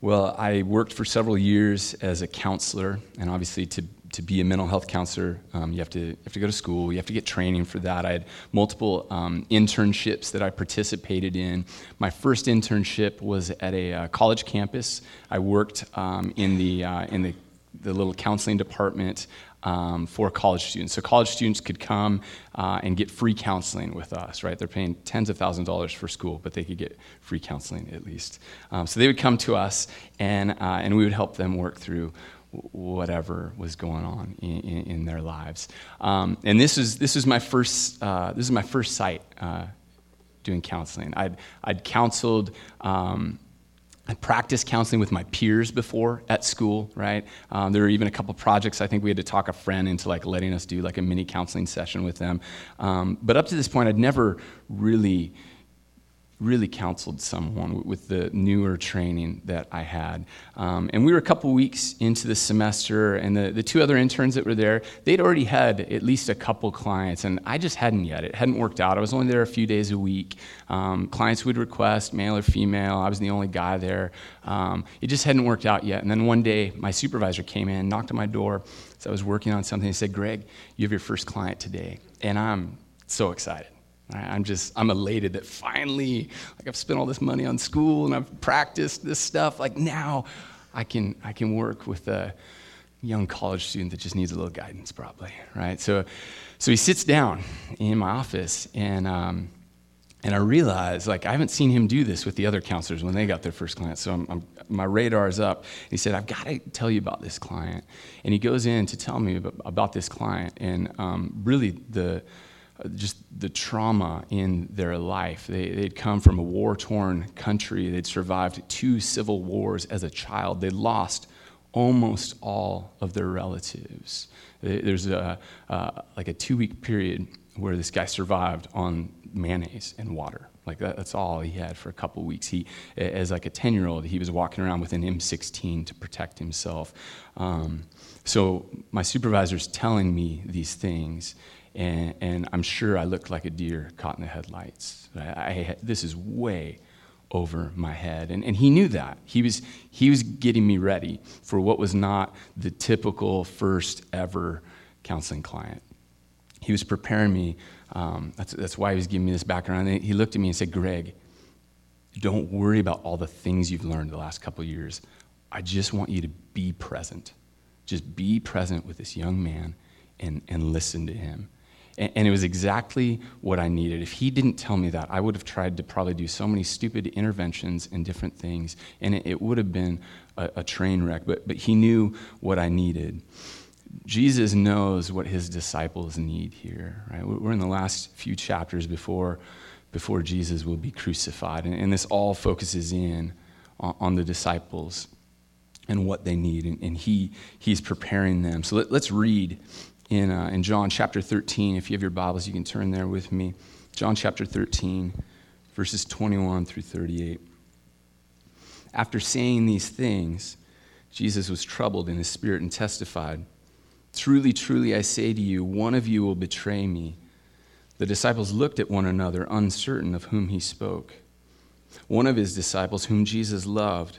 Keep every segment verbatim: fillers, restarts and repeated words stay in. Well, I worked for several years as a counselor, and obviously to to be a mental health counselor, um, you have to you have to go to school, you have to get training for that. I had multiple um, internships that I participated in. My first internship was at a uh, college campus. I worked um, in the uh, in the, the little counseling department um, for college students. So college students could come uh, and get free counseling with us, right? They're paying tens of thousands of dollars for school, but they could get free counseling at least. Um, so they would come to us, and uh, and we would help them work through whatever was going on in, in, in their lives, um, and this is this is my first uh, this is my first sight uh, doing counseling. I'd I'd counseled. Um, I practiced counseling with my peers before at school, right? Um, there were even a couple projects. I think we had to talk a friend into like letting us do like a mini counseling session with them. Um, but up to this point, I'd never really, really counseled someone with the newer training that I had. Um, and we were a couple weeks into the semester, and the, the two other interns that were there, they'd already had at least a couple clients, and I just hadn't yet. It hadn't worked out. I was only there a few days a week. Um, clients would request, male or female. I was the only guy there. Um, it just hadn't worked out yet. And then one day, my supervisor came in, knocked on my door, so I was working on something. He said, "Greg, you have your first client today." And I'm so excited. I'm just, I'm elated that finally, like I've spent all this money on school and I've practiced this stuff. Like now I can, I can work with a young college student that just needs a little guidance probably, right? So, so he sits down in my office, and, um, and I realize, like, I haven't seen him do this with the other counselors when they got their first client. So I'm, I'm, my radar is up. He said, "I've got to tell you about this client." And he goes in to tell me about, about this client, and um, really the, just the trauma in their life. They, they'd come from a war-torn country. They'd survived two civil wars as a child. They lost almost all of their relatives. There's a uh, like a two-week period where this guy survived on mayonnaise and water. Like that, that's all he had for a couple weeks. He, as like a ten-year-old, he was walking around with an M sixteen to protect himself. Um, so my supervisor's telling me these things, And, and I'm sure I looked like a deer caught in the headlights. I, I, this is way over my head, and and he knew that. He was he was getting me ready for what was not the typical first ever counseling client. He was preparing me. Um, that's that's why he was giving me this background. And he looked at me and said, "Greg, don't worry about all the things you've learned the last couple of years. I just want you to be present. Just be present with this young man, and and listen to him." And it was exactly what I needed. If he didn't tell me that, I would have tried to probably do so many stupid interventions and different things, and it would have been a train wreck, but, but he knew what I needed. Jesus knows what his disciples need here, right? We're in the last few chapters before, before Jesus will be crucified, and, and this all focuses in on, on the disciples and what they need, and, and he he's preparing them. So let, let's read In, uh, in John chapter thirteen. If you have your Bibles, you can turn there with me. John chapter thirteen, verses twenty-one through thirty-eight. "After saying these things, Jesus was troubled in his spirit and testified, 'Truly, truly, I say to you, one of you will betray me.' The disciples looked at one another, uncertain of whom he spoke. One of his disciples, whom Jesus loved,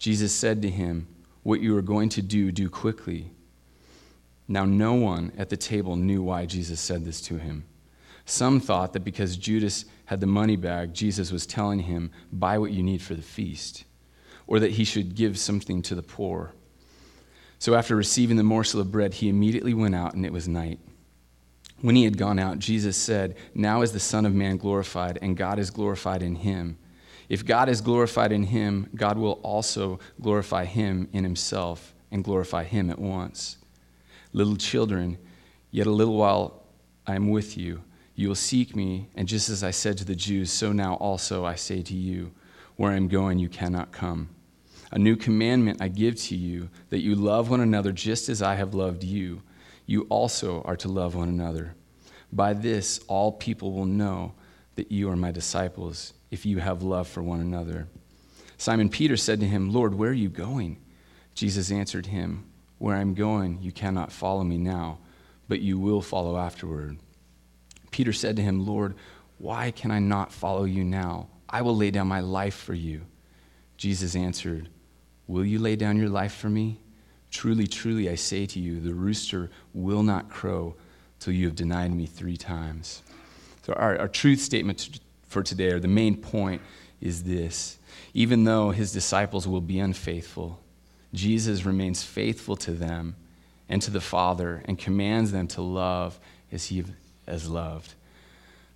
Jesus said to him, 'What you are going to do, do quickly.' Now no one at the table knew why Jesus said this to him. Some thought that because Judas had the money bag, Jesus was telling him, 'Buy what you need for the feast,' or that he should give something to the poor. So after receiving the morsel of bread, he immediately went out, and it was night. When he had gone out, Jesus said, 'Now is the Son of Man glorified, and God is glorified in him. If God is glorified in him, God will also glorify him in himself and glorify him at once. Little children, yet a little while I am with you. You will seek me, and just as I said to the Jews, so now also I say to you, where I am going you cannot come. A new commandment I give to you, that you love one another just as I have loved you. You also are to love one another. By this, all people will know that you are my disciples, if you have love for one another." Simon Peter said to him, "Lord, where are you going?" Jesus answered him, "Where I'm going, you cannot follow me now, but you will follow afterward." Peter said to him, "Lord, why can I not follow you now? I will lay down my life for you." Jesus answered, "Will you lay down your life for me? Truly, truly, I say to you, the rooster will not crow till you have denied me three times." So our, our truth statement for today, or the main point, is this. Even though his disciples will be unfaithful, Jesus remains faithful to them and to the Father, and commands them to love as he has loved.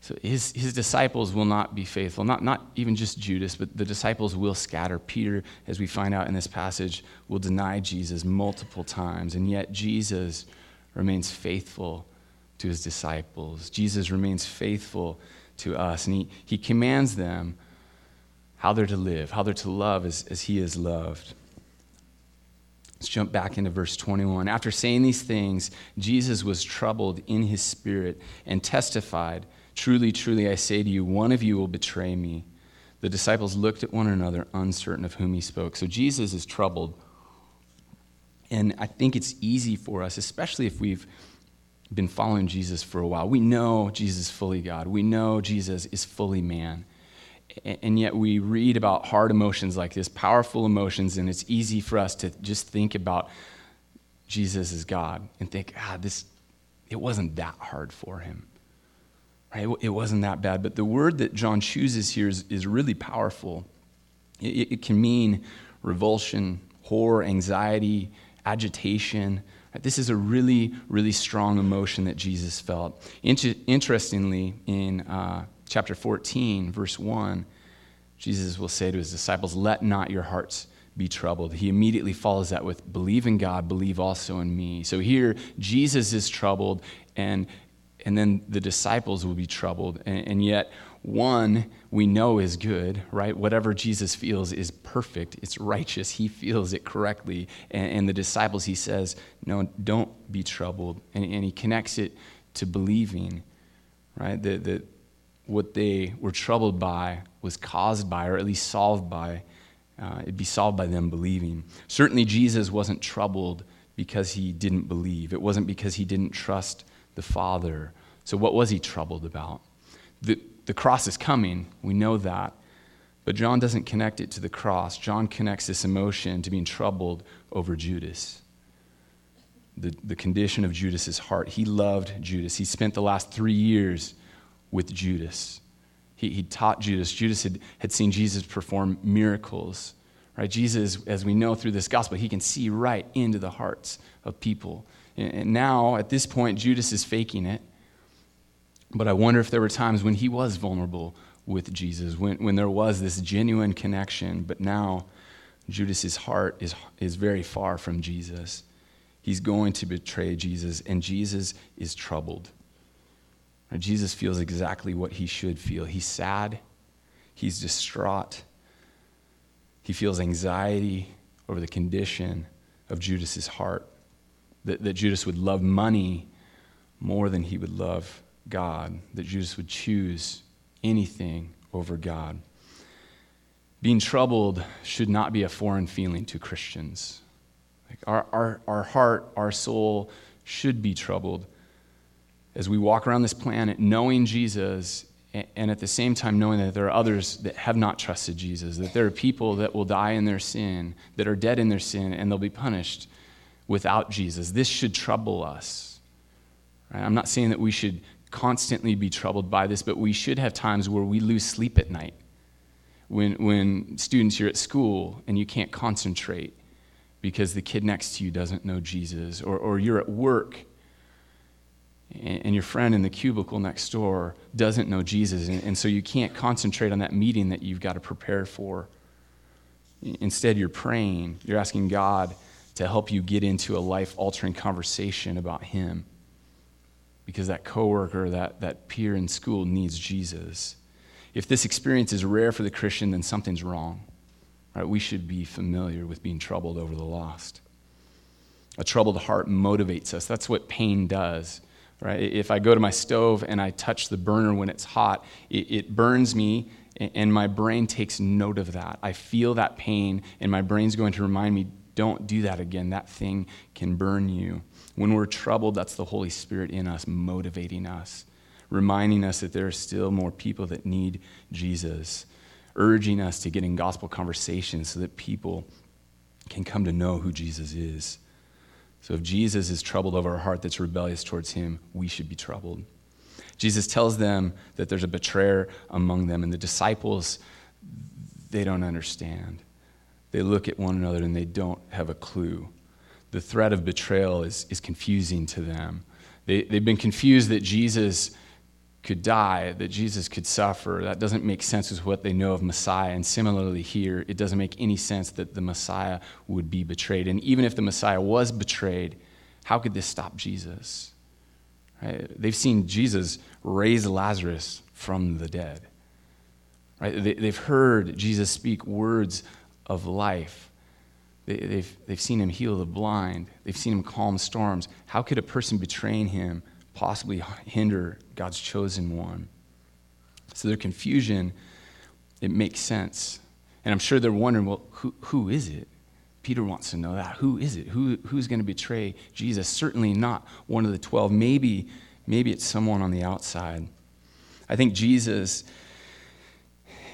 So his, his disciples will not be faithful, not, not even just Judas, but the disciples will scatter. Peter, as we find out in this passage, will deny Jesus multiple times, and yet Jesus remains faithful to his disciples. Jesus remains faithful to us, and he, he commands them how they're to live, how they're to love as, as he is loved. Let's jump back into verse twenty-one. "After saying these things, Jesus was troubled in his spirit and testified, 'Truly, truly, I say to you, one of you will betray me.' The disciples looked at one another, uncertain of whom he spoke." So Jesus is troubled. And I think it's easy for us, especially if we've been following Jesus for a while. We know Jesus is fully God. We know Jesus is fully man. And yet we read about hard emotions like this, powerful emotions, and it's easy for us to just think about Jesus as God and think, ah, this, it wasn't that hard for him. Right? It wasn't that bad. But the word that John chooses here is, is really powerful. It, it can mean revulsion, horror, anxiety, agitation. This is a really, really strong emotion that Jesus felt. Interestingly, in uh, chapter fourteen, verse one, Jesus will say to his disciples, "Let not your hearts be troubled." He immediately follows that with, "Believe in God, believe also in me." So here, Jesus is troubled, and and then the disciples will be troubled. And, and yet, one we know is good, right? Whatever Jesus feels is perfect. It's righteous. He feels it correctly. And, and the disciples, he says, no, don't be troubled. And, and he connects it to believing, right? That the, what they were troubled by was caused by, or at least solved by, uh, it'd be solved by them believing. Certainly, Jesus wasn't troubled because he didn't believe. It wasn't because he didn't trust the Father. So what was he troubled about? The, the cross is coming. We know that. But John doesn't connect it to the cross. John connects this emotion to being troubled over Judas, the, the condition of Judas's heart. He loved Judas. He spent the last three years with Judas. He, he taught Judas. Judas had, had seen Jesus perform miracles. Right? Jesus, as we know through this gospel, he can see right into the hearts of people. And now, at this point, Judas is faking it. But I wonder if there were times when he was vulnerable with Jesus, when, when there was this genuine connection. But now, Judas's heart is, is very far from Jesus. He's going to betray Jesus, and Jesus is troubled. Now, Jesus feels exactly what he should feel. He's sad. He's distraught. He feels anxiety over the condition of Judas's heart. That, that Judas would love money more than he would love God, that Judas would choose anything over God. Being troubled should not be a foreign feeling to Christians. Like our, our, our heart, our soul should be troubled as we walk around this planet knowing Jesus, and at the same time knowing that there are others that have not trusted Jesus, that there are people that will die in their sin, that are dead in their sin, and they'll be punished without Jesus. This should trouble us. Right? I'm not saying that we should constantly be troubled by this, but we should have times where we lose sleep at night. When when students, you're at school and you can't concentrate because the kid next to you doesn't know Jesus, or, or you're at work and, and your friend in the cubicle next door doesn't know Jesus, and, and so you can't concentrate on that meeting that you've got to prepare for. Instead, you're praying. You're asking God to help you get into a life-altering conversation about him, because that coworker, that, that peer in school needs Jesus. If this experience is rare for the Christian, then something's wrong. Right, we should be familiar with being troubled over the lost. A troubled heart motivates us. That's what pain does. Right? If I go to my stove and I touch the burner when it's hot, it, it burns me, and my brain takes note of that. I feel that pain, and my brain's going to remind me, don't do that again. That thing can burn you. When we're troubled, that's the Holy Spirit in us motivating us, reminding us that there are still more people that need Jesus, urging us to get in gospel conversations so that people can come to know who Jesus is. So if Jesus is troubled over a heart that's rebellious towards him, we should be troubled. Jesus tells them that there's a betrayer among them, and the disciples, they don't understand. They look at one another and they don't have a clue. The threat of betrayal is, is confusing to them. They, they've been confused that Jesus could die, that Jesus could suffer. That doesn't make sense with what they know of Messiah. And similarly here, it doesn't make any sense that the Messiah would be betrayed. And even if the Messiah was betrayed, how could this stop Jesus? Right? They've seen Jesus raise Lazarus from the dead. Right? They, they've heard Jesus speak words of life. They, they've, they've seen him heal the blind. They've seen him calm storms. How could a person betraying him possibly hinder God's chosen one? So their confusion, it makes sense. And I'm sure they're wondering, well, who who is it? Peter wants to know that. Who is it? Who Who's going to betray Jesus? Certainly not one of the twelve. Maybe, maybe it's someone on the outside. I think Jesus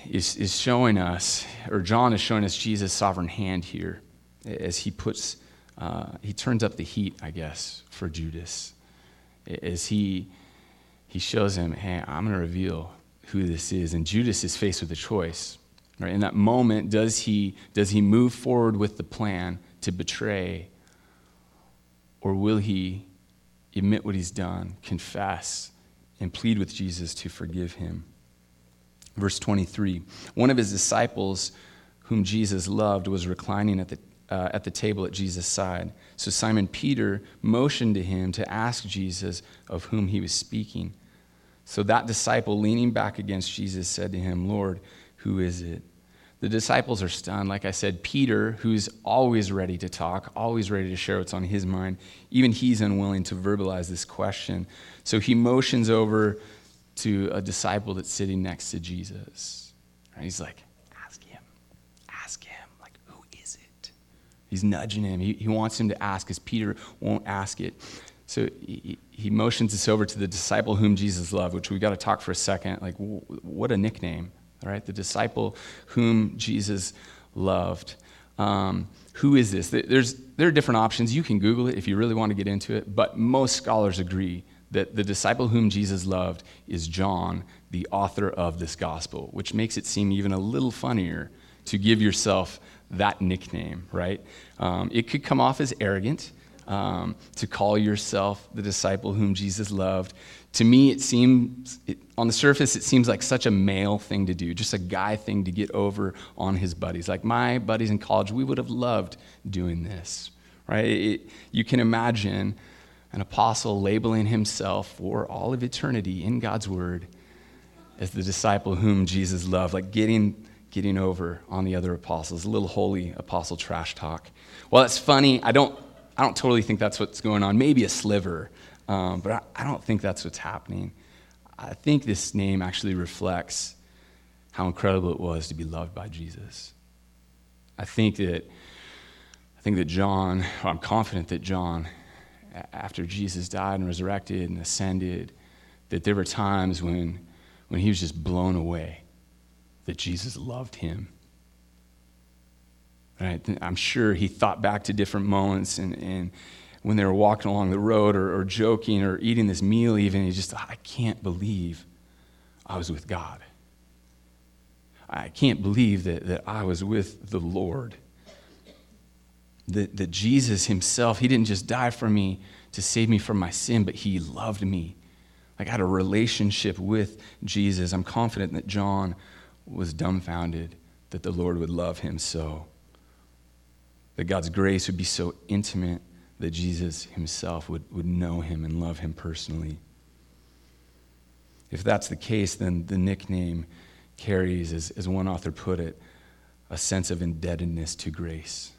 is, is showing us, or John is showing us Jesus' sovereign hand here as he puts, uh, he turns up the heat, I guess, for Judas. As he he shows him, hey, I'm going to reveal who this is. And Judas is faced with a choice. Right? In that moment, does he does he move forward with the plan to betray, or will he admit what he's done, confess, and plead with Jesus to forgive him? Verse twenty-three, one of his disciples whom Jesus loved was reclining at the Uh, at the table at Jesus' side. So Simon Peter motioned to him to ask Jesus of whom he was speaking. So that disciple, leaning back against Jesus, said to him, Lord, who is it? The disciples are stunned. Like I said, Peter, who's always ready to talk, always ready to share what's on his mind, even he's unwilling to verbalize this question. So he motions over to a disciple that's sitting next to Jesus. And he's like, ask him, ask him. He's nudging him. He, he wants him to ask because Peter won't ask it. So he, he motions us over to the disciple whom Jesus loved, which we got to talk for a second. Like, w- what a nickname, all right? The disciple whom Jesus loved. Um, who is this? There's There are different options. You can Google it if you really want to get into it, but most scholars agree that the disciple whom Jesus loved is John, the author of this gospel, which makes it seem even a little funnier to give yourself that nickname, right? Um, it could come off as arrogant um, to call yourself the disciple whom Jesus loved. To me, it seems, it, on the surface, it seems like such a male thing to do, just a guy thing to get over on his buddies. Like my buddies in college, we would have loved doing this, right? It, you can imagine an apostle labeling himself for all of eternity in God's word as the disciple whom Jesus loved, like getting... getting over on the other apostles, a little holy apostle trash talk. Well, it's funny. I don't I don't totally think that's what's going on. Maybe a sliver, um, but I, I don't think that's what's happening. I think this name actually reflects how incredible it was to be loved by Jesus. I think that I think that John, or I'm confident that John, after Jesus died and resurrected and ascended, that there were times when when he was just blown away that Jesus loved him. Right? I'm sure he thought back to different moments and, and when they were walking along the road or, or joking or eating this meal even, he just thought, I can't believe I was with God. I can't believe that, that I was with the Lord. That, that Jesus himself, he didn't just die for me to save me from my sin, but he loved me. I got a relationship with Jesus. I'm confident that John was dumbfounded that the Lord would love him so, that God's grace would be so intimate that Jesus himself would, would know him and love him personally. If that's the case, then the nickname carries, as, as one author put it, a sense of indebtedness to grace.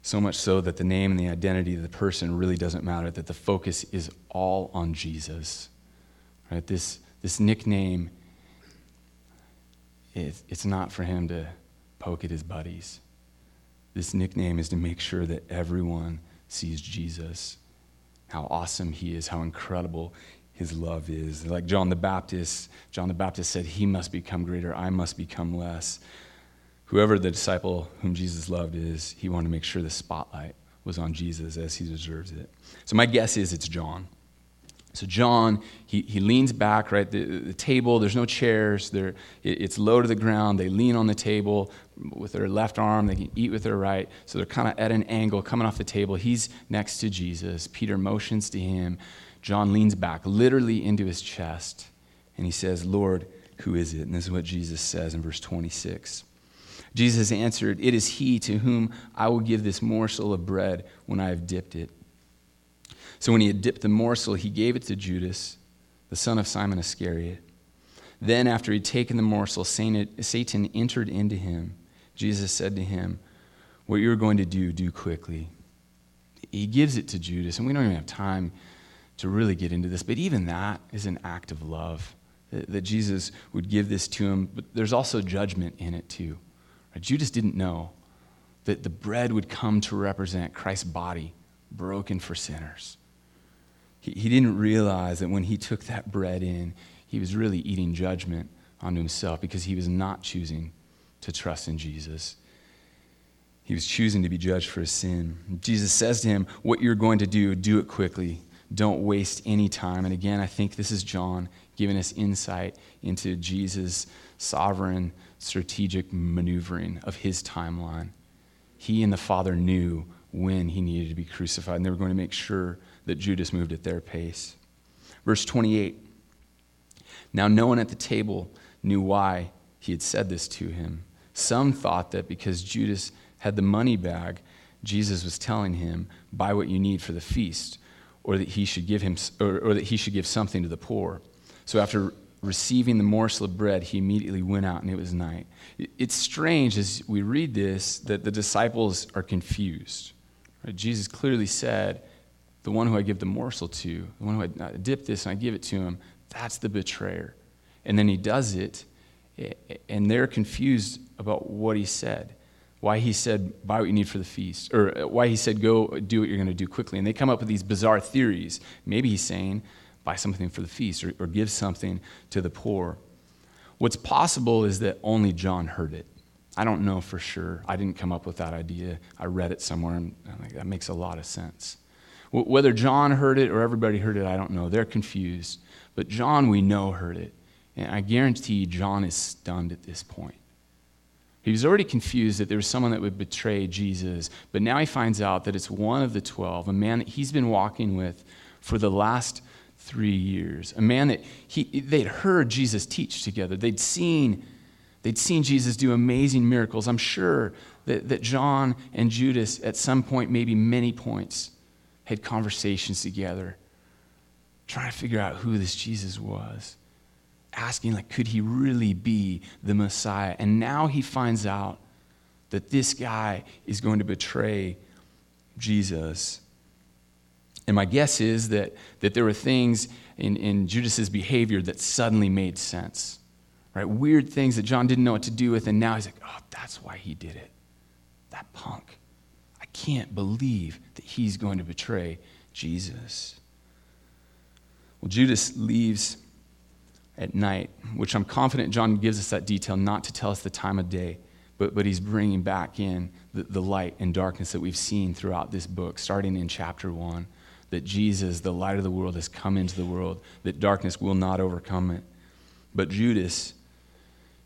So much so that the name and the identity of the person really doesn't matter, that the focus is all on Jesus. Right? This this nickname, it, it's not for him to poke at his buddies. This nickname is to make sure that everyone sees Jesus, how awesome he is, how incredible his love is. Like John the Baptist, John the Baptist said, "He must become greater, I must become less." Whoever the disciple whom Jesus loved is, he wanted to make sure the spotlight was on Jesus as he deserves it. So my guess is it's John. So John, he, he leans back, right? The, the table, there's no chairs. There, it, it's low to the ground. They lean on the table with their left arm. They can eat with their right. So they're kind of at an angle coming off the table. He's next to Jesus. Peter motions to him. John leans back, literally into his chest. And he says, "Lord, who is it?" And this is what Jesus says in verse twenty-six. Jesus answered, "It is he to whom I will give this morsel of bread when I have dipped it." So when he had dipped the morsel, he gave it to Judas, the son of Simon Iscariot. Then after he had taken the morsel, Satan entered into him. Jesus said to him, "What you're going to do, do quickly." He gives it to Judas, and we don't even have time to really get into this, but even that is an act of love, that Jesus would give this to him. But there's also judgment in it too. Judas didn't know that the bread would come to represent Christ's body broken for sinners. He, he didn't realize that when he took that bread in, he was really eating judgment onto himself because he was not choosing to trust in Jesus. He was choosing to be judged for his sin. Jesus says to him, "What you're going to do, do it quickly. Don't waste any time." And again, I think this is John giving us insight into Jesus' sovereign, strategic maneuvering of his timeline. He and the Father knew when he needed to be crucified, and they were going to make sure that Judas moved at their pace. Verse twenty-eight, "Now no one at the table knew why he had said this to him. Some thought that because Judas had the money bag, Jesus was telling him, 'Buy what you need for the feast,' or that he should give him, or, or that he should give something to the poor. So after receiving the morsel of bread, he immediately went out, and it was night." It's strange as we read this that the disciples are confused. Right? Jesus clearly said, the one who I give the morsel to, the one who I dip this and I give it to him, that's the betrayer. And then he does it, and they're confused about what he said. Why he said, "Buy what you need for the feast," or why he said, "Go do what you're going to do quickly." And they come up with these bizarre theories. Maybe he's saying, buy something for the feast, or, or give something to the poor. What's possible is that only John heard it. I don't know for sure. I didn't come up with that idea. I read it somewhere, and I'm like, that makes a lot of sense. W- whether John heard it or everybody heard it, I don't know. They're confused. But John, we know, heard it. And I guarantee John is stunned at this point. He was already confused that there was someone that would betray Jesus, but now he finds out that it's one of the twelve, a man that he's been walking with for the last three years, a man that he they'd heard Jesus teach together. They'd seen, they'd seen Jesus do amazing miracles. I'm sure that, that John and Judas at some point, maybe many points, had conversations together, trying to figure out who this Jesus was, asking, like, could he really be the Messiah? And now he finds out that this guy is going to betray Jesus. And my guess is that, that there were things in, in Judas's behavior that suddenly made sense, right? Weird things that John didn't know what to do with, and now he's like, oh, that's why he did it. That punk. I can't believe that he's going to betray Jesus. Well, Judas leaves at night, which I'm confident John gives us that detail not to tell us the time of day, but, but he's bringing back in the, the light and darkness that we've seen throughout this book, starting in chapter one. That Jesus, the light of the world, has come into the world, that darkness will not overcome it. But Judas,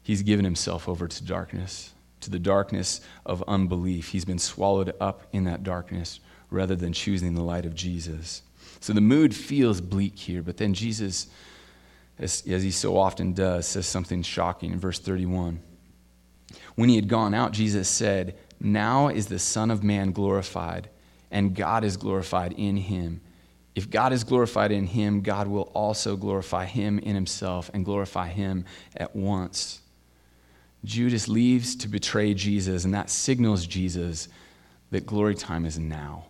he's given himself over to darkness, to the darkness of unbelief. He's been swallowed up in that darkness rather than choosing the light of Jesus. So the mood feels bleak here, but then Jesus, as, as he so often does, says something shocking in verse thirty-one. When he had gone out, Jesus said, "Now is the Son of Man glorified, and God is glorified in him. If God is glorified in him, God will also glorify him in himself and glorify him at once." Judas leaves to betray Jesus, and that signals Jesus that glory time is now.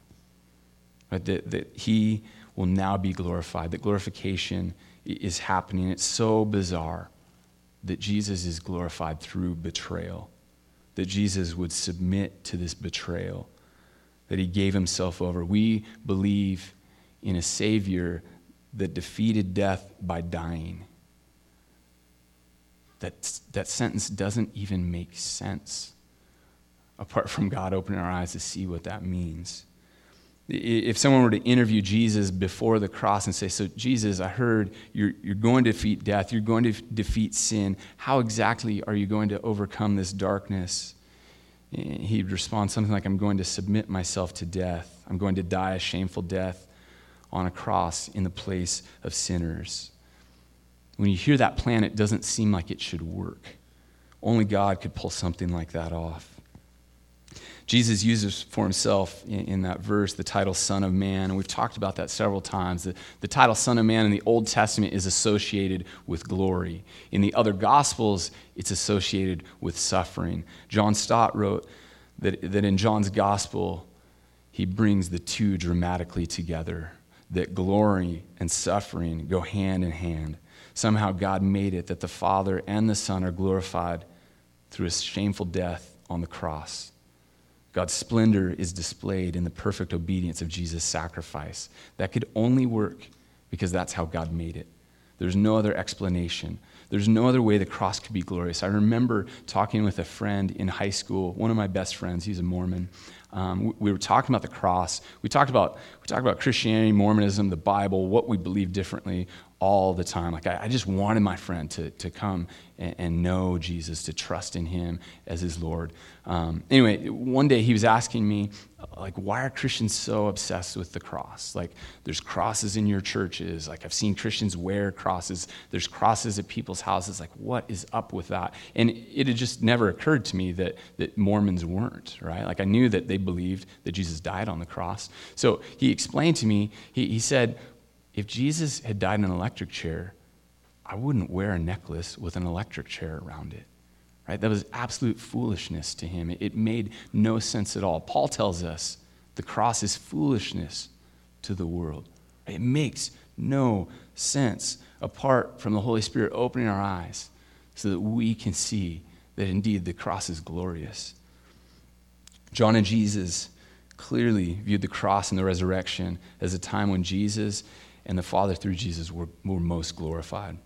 Right? That, that he will now be glorified, that glorification is happening. It's so bizarre that Jesus is glorified through betrayal, that Jesus would submit to this betrayal, that he gave himself over. We believe in a Savior that defeated death by dying. That, that sentence doesn't even make sense apart from God opening our eyes to see what that means. If someone were to interview Jesus before the cross and say, so Jesus, I heard you're, you're going to defeat death, you're going to defeat sin. How exactly are you going to overcome this darkness? And he'd respond something like, I'm going to submit myself to death. I'm going to die a shameful death on a cross in the place of sinners. When you hear that plan, it doesn't seem like it should work. Only God could pull something like that off. Jesus uses for himself in that verse the title Son of Man, and we've talked about that several times. The, the title Son of Man in the Old Testament is associated with glory. In the other Gospels, it's associated with suffering. John Stott wrote that, that in John's Gospel, he brings the two dramatically together, that glory and suffering go hand in hand. Somehow God made it that the Father and the Son are glorified through a shameful death on the cross. God's splendor is displayed in the perfect obedience of Jesus' sacrifice. That could only work because that's how God made it. There's no other explanation. There's no other way the cross could be glorious. I remember talking with a friend in high school, one of my best friends, he's a Mormon. Um, we were talking about the cross. We talked about we talked about Christianity, Mormonism, the Bible, what we believe differently all the time. Like I, I just wanted my friend to, to come and, and know Jesus, to trust in him as his Lord. Um, anyway, one day he was asking me, like, why are Christians so obsessed with the cross? Like, there's crosses in your churches. Like, I've seen Christians wear crosses. There's crosses at people's houses. Like, what is up with that? And it had just never occurred to me that, that Mormons weren't, right? Like, I knew that they believed that Jesus died on the cross. So he explained to me, he, he said, if Jesus had died in an electric chair, I wouldn't wear a necklace with an electric chair around it. Right? That was absolute foolishness to him. It made no sense at all. Paul tells us the cross is foolishness to the world. It makes no sense apart from the Holy Spirit opening our eyes so that we can see that indeed the cross is glorious. John and Jesus clearly viewed the cross and the resurrection as a time when Jesus and the Father through Jesus were, were most glorified.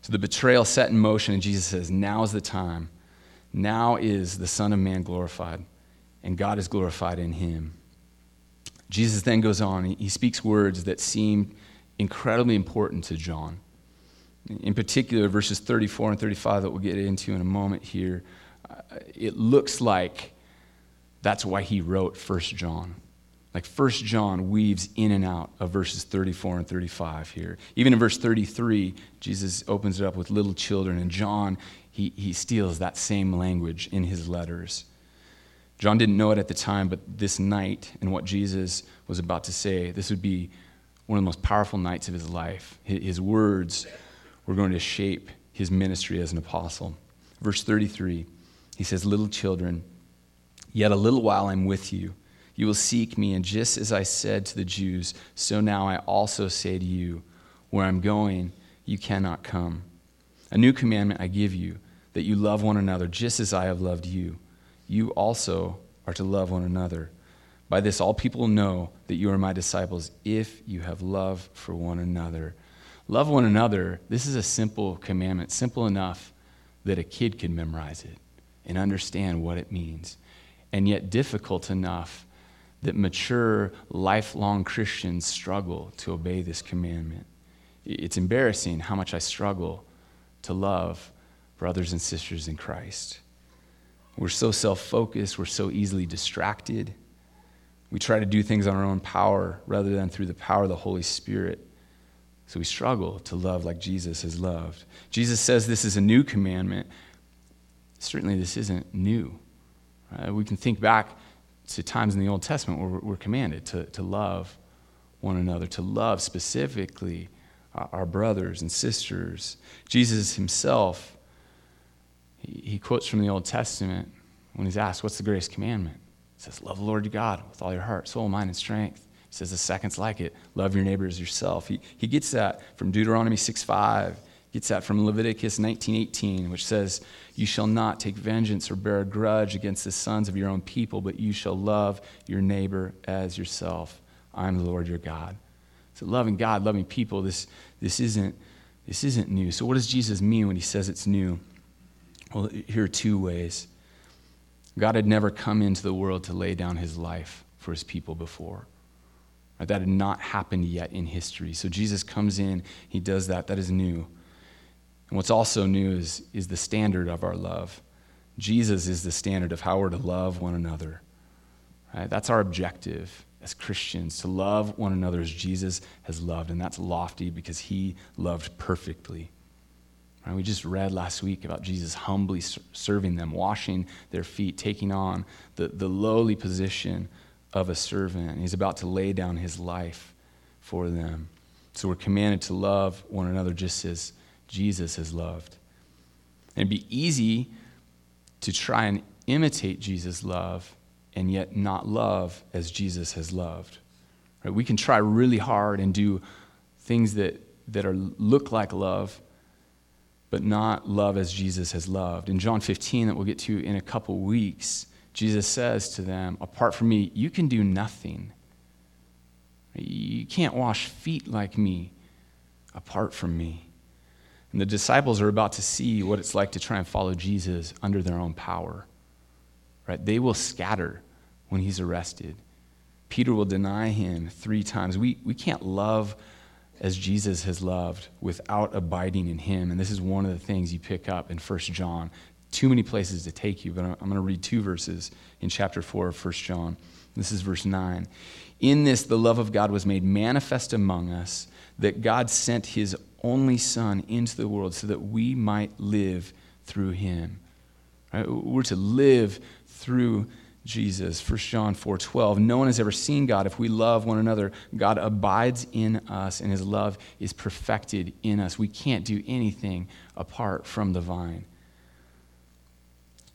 So the betrayal set in motion, and Jesus says, now is the time. Now is the Son of Man glorified, and God is glorified in him. Jesus then goes on. He speaks words that seem incredibly important to John. In particular, verses thirty-four and thirty-five that we'll get into in a moment here, it looks like that's why he wrote First John. Like First John weaves in and out of verses thirty-four and thirty-five here. Even in verse thirty-three, Jesus opens it up with little children, and John, he, he steals that same language in his letters. John didn't know it at the time, but this night and what Jesus was about to say, this would be one of the most powerful nights of his life. His words were going to shape his ministry as an apostle. Verse thirty-three, he says, little children, yet a little while I'm with you. You will seek me, and just as I said to the Jews, so now I also say to you, where I'm going, you cannot come. A new commandment I give you, that you love one another just as I have loved you. You also are to love one another. By this all people know that you are my disciples, if you have love for one another. Love one another, this is a simple commandment, simple enough that a kid can memorize it and understand what it means, and yet difficult enough that mature, lifelong Christians struggle to obey this commandment. It's embarrassing how much I struggle to love brothers and sisters in Christ. We're so self-focused, we're so easily distracted. We try to do things on our own power rather than through the power of the Holy Spirit. So we struggle to love like Jesus has loved. Jesus says this is a new commandment. Certainly this isn't new. Right? We can think back to times in the Old Testament where we're commanded to, to love one another, to love specifically our brothers and sisters. Jesus himself, he quotes from the Old Testament when he's asked, what's the greatest commandment? He says, love the Lord your God with all your heart, soul, mind, and strength. He says the second's like it, love your neighbor as yourself. He, he gets that from Deuteronomy six five. Gets that from Leviticus nineteen eighteen, which says, you shall not take vengeance or bear a grudge against the sons of your own people, but you shall love your neighbor as yourself. I'm the Lord your God. So loving God, loving people, this, this, isn't, this isn't new. So what does Jesus mean when he says it's new? Well, here are two ways. God had never come into the world to lay down his life for his people before. Right? That had not happened yet in history. So Jesus comes in, he does that. That is new. And what's also new is, is the standard of our love. Jesus is the standard of how we're to love one another. Right? That's our objective as Christians, to love one another as Jesus has loved. And that's lofty because he loved perfectly. Right? We just read last week about Jesus humbly serving them, washing their feet, taking on the, the lowly position of a servant. And he's about to lay down his life for them. So we're commanded to love one another just as Jesus has loved. And it'd be easy to try and imitate Jesus' love and yet not love as Jesus has loved. Right? We can try really hard and do things that, that are look like love, but not love as Jesus has loved. In John fifteen, that we'll get to in a couple weeks, Jesus says to them, apart from me, you can do nothing. You can't wash feet like me apart from me. And the disciples are about to see what it's like to try and follow Jesus under their own power. Right? They will scatter when he's arrested. Peter will deny him three times. We, we can't love as Jesus has loved without abiding in him. And this is one of the things you pick up in First John. Too many places to take you, but I'm going to read two verses in chapter four of First John. This is verse nine. In this, the love of God was made manifest among us, that God sent his only Son into the world so that we might live through him. Right? We're to live through Jesus. First John four twelve, no one has ever seen God. If we love one another, God abides in us and his love is perfected in us. We can't do anything apart from the vine.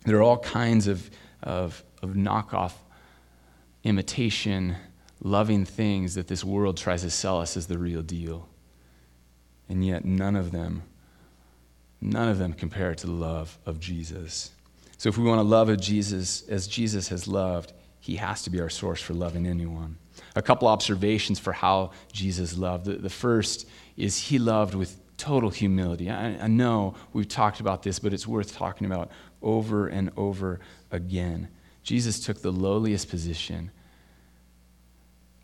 There are all kinds of, of, of knockoff imitation, loving things that this world tries to sell us as the real deal. And yet none of them, none of them compare to the love of Jesus. So if we want to love of Jesus as Jesus has loved, he has to be our source for loving anyone. A couple observations for how Jesus loved. The, the first is he loved with total humility. I, I know we've talked about this, but it's worth talking about over and over again. Jesus took the lowliest position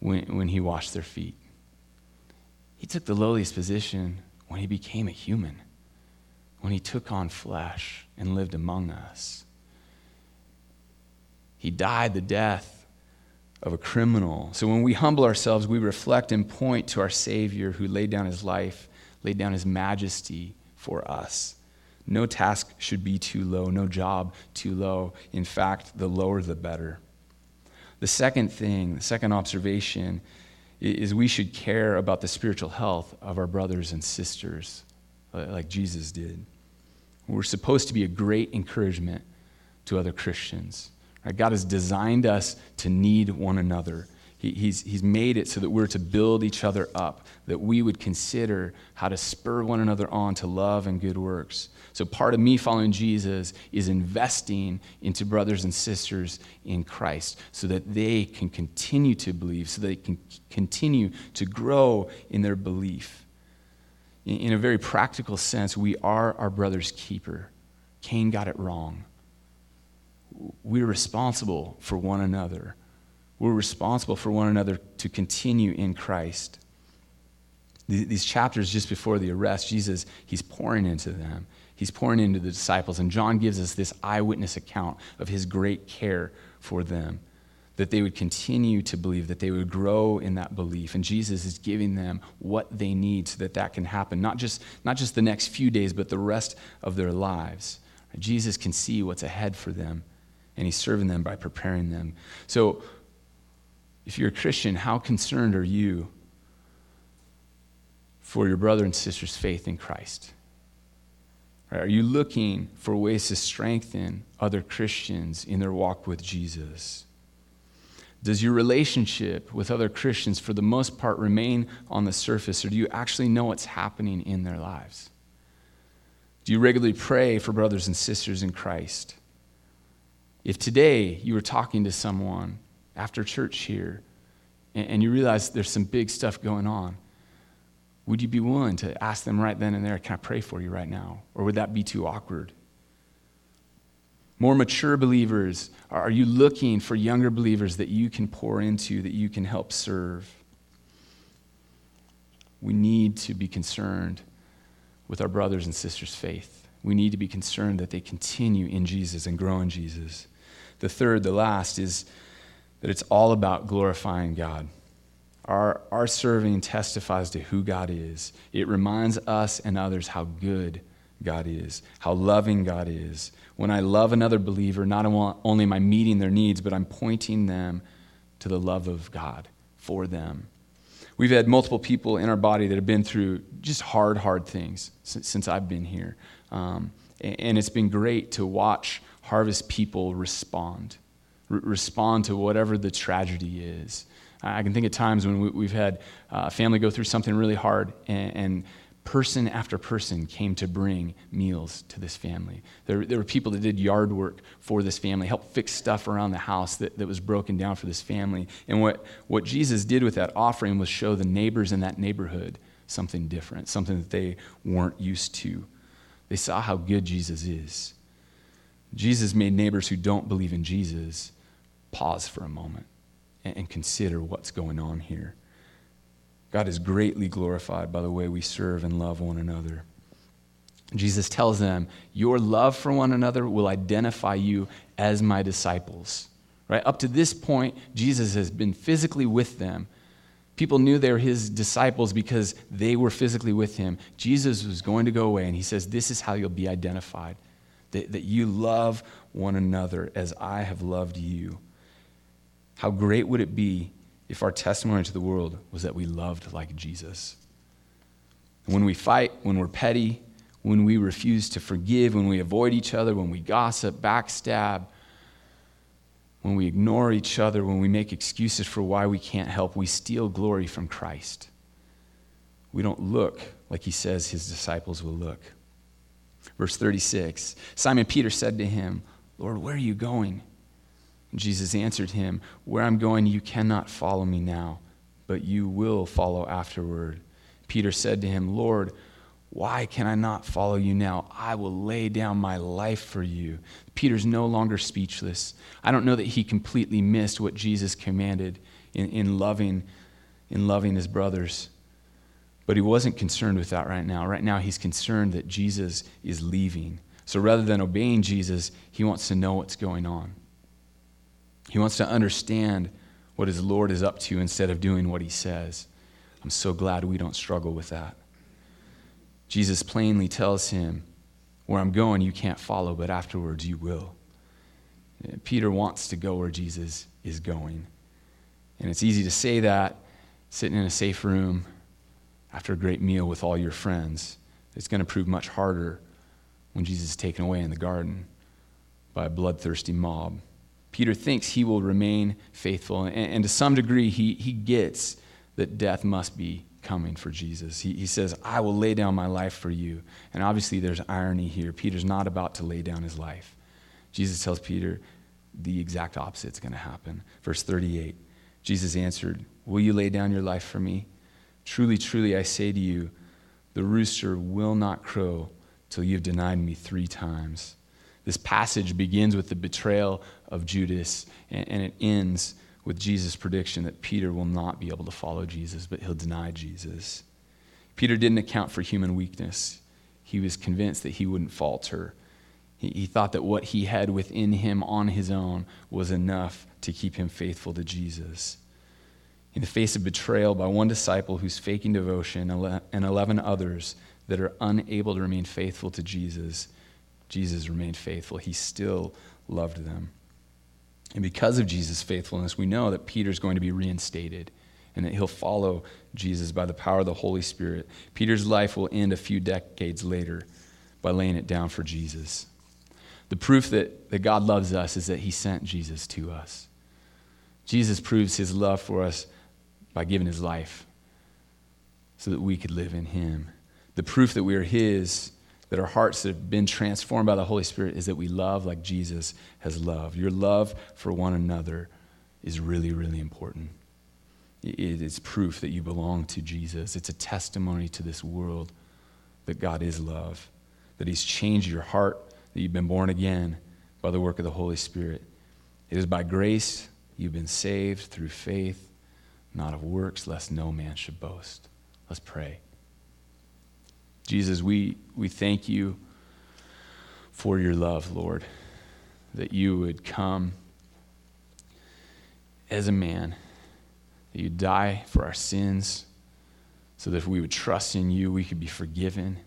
when, when he washed their feet. He took the lowliest position when he became a human, when he took on flesh and lived among us. He died the death of a criminal. So when we humble ourselves, we reflect and point to our Savior who laid down his life, laid down his majesty for us. No task should be too low, no job too low. In fact, the lower the better. The second thing, the second observation is we should care about the spiritual health of our brothers and sisters like Jesus did. We're supposed to be a great encouragement to other Christians. God has designed us to need one another. He's, he's made it so that we're to build each other up, that we would consider how to spur one another on to love and good works. So part of me following Jesus is investing into brothers and sisters in Christ so that they can continue to believe, so they can continue to grow in their belief. In, in a very practical sense, we are our brother's keeper. Cain got it wrong. We're responsible for one another. We're responsible for one another to continue in Christ. These chapters just before the arrest, Jesus, he's pouring into them. He's pouring into the disciples. And John gives us this eyewitness account of his great care for them, that they would continue to believe, that they would grow in that belief. And Jesus is giving them what they need so that that can happen, not just, not just the next few days, but the rest of their lives. Jesus can see what's ahead for them, and he's serving them by preparing them. So, if you're a Christian, how concerned are you for your brother and sister's faith in Christ? Right? Are you looking for ways to strengthen other Christians in their walk with Jesus? Does your relationship with other Christians, for the most part, remain on the surface, or do you actually know what's happening in their lives? Do you regularly pray for brothers and sisters in Christ? If today you were talking to someone after church here, and you realize there's some big stuff going on, would you be willing to ask them right then and there, can I pray for you right now? Or would that be too awkward? More mature believers, are you looking for younger believers that you can pour into, that you can help serve? We need to be concerned with our brothers and sisters' faith. We need to be concerned that they continue in Jesus and grow in Jesus. The third, the last, is that it's all about glorifying God. Our, our serving testifies to who God is. It reminds us and others how good God is, how loving God is. When I love another believer, not only am I meeting their needs, but I'm pointing them to the love of God for them. We've had multiple people in our body that have been through just hard, hard things since, since I've been here. Um, and it's been great to watch Harvest people respond. respond to whatever the tragedy is. I can think of times when we've had a family go through something really hard, and person after person came to bring meals to this family. There were people that did yard work for this family, helped fix stuff around the house that was broken down for this family. And what what Jesus did with that offering was show the neighbors in that neighborhood something different, something that they weren't used to. They saw how good Jesus is. Jesus made neighbors who don't believe in Jesus pause for a moment and consider what's going on here. God is greatly glorified by the way we serve and love one another. Jesus tells them, your love for one another will identify you as my disciples. Right? Up to this point, Jesus has been physically with them. People knew they were his disciples because they were physically with him. Jesus was going to go away, and he says, this is how you'll be identified, that, that you love one another as I have loved you. How great would it be if our testimony to the world was that we loved like Jesus? When we fight, when we're petty, when we refuse to forgive, when we avoid each other, when we gossip, backstab, when we ignore each other, when we make excuses for why we can't help, we steal glory from Christ. We don't look like he says his disciples will look. Verse thirty-six, Simon Peter said to him, Lord, where are you going? And Jesus answered him, where I'm going, you cannot follow me now, but you will follow afterward. Peter said to him, Lord, why can I not follow you now? I will lay down my life for you. Peter's no longer speechless. I don't know that he completely missed what Jesus commanded in, in loving, in loving his brothers. But he wasn't concerned with that right now. Right now, he's concerned that Jesus is leaving. So rather than obeying Jesus, he wants to know what's going on. He wants to understand what his Lord is up to instead of doing what he says. I'm so glad we don't struggle with that. Jesus plainly tells him, where I'm going, you can't follow, but afterwards you will. Peter wants to go where Jesus is going. And it's easy to say that sitting in a safe room after a great meal with all your friends. It's going to prove much harder when Jesus is taken away in the garden by a bloodthirsty mob. Peter thinks he will remain faithful, and, and to some degree he, he gets that death must be coming for Jesus. He, he says, I will lay down my life for you. And obviously there's irony here. Peter's not about to lay down his life. Jesus tells Peter the exact opposite is going to happen. Verse thirty-eight, Jesus answered, will you lay down your life for me? Truly, truly, I say to you, the rooster will not crow till you've denied me three times. This passage begins with the betrayal of Judas, and it ends with Jesus' prediction that Peter will not be able to follow Jesus, but he'll deny Jesus. Peter didn't account for human weakness. He was convinced that he wouldn't falter. He thought that what he had within him on his own was enough to keep him faithful to Jesus. In the face of betrayal by one disciple who's faking devotion and eleven others that are unable to remain faithful to Jesus, Jesus remained faithful. He still loved them. And because of Jesus' faithfulness, we know that Peter's going to be reinstated and that he'll follow Jesus by the power of the Holy Spirit. Peter's life will end a few decades later, by laying it down for Jesus. The proof that, that God loves us is that he sent Jesus to us. Jesus proves his love for us by giving his life so that we could live in him. The proof that we are his, that our hearts have been transformed by the Holy Spirit, is that we love like Jesus has loved. Your love for one another is really, really important. It is proof that you belong to Jesus. It's a testimony to this world that God is love, that he's changed your heart, that you've been born again by the work of the Holy Spirit. It is by grace you've been saved through faith, not of works, lest no man should boast. Let's pray. Jesus, we, we thank you for your love, Lord, that you would come as a man, that you die for our sins, so that if we would trust in you, we could be forgiven.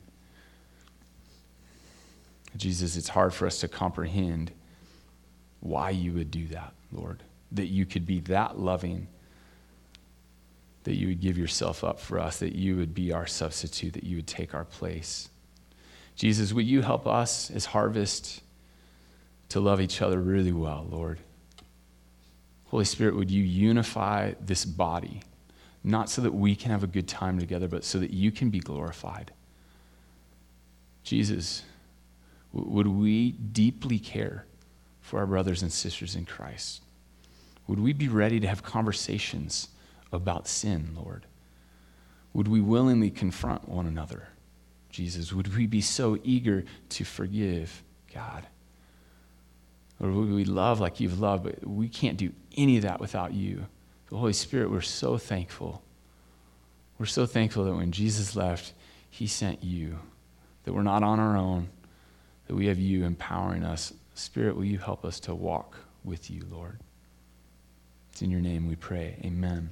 Jesus, it's hard for us to comprehend why you would do that, Lord, that you could be that loving, that you would give yourself up for us, that you would be our substitute, that you would take our place. Jesus, would you help us as Harvest to love each other really well, Lord? Holy Spirit, would you unify this body, not so that we can have a good time together, but so that you can be glorified. Jesus, would we deeply care for our brothers and sisters in Christ? Would we be ready to have conversations about sin, Lord? Would we willingly confront one another? Jesus, would we be so eager to forgive, God? Or would we love like you've loved, but we can't do any of that without you? The Holy Spirit, we're so thankful. We're so thankful that when Jesus left, he sent you, that we're not on our own, that we have you empowering us. Spirit, will you help us to walk with you, Lord? It's in your name we pray. Amen.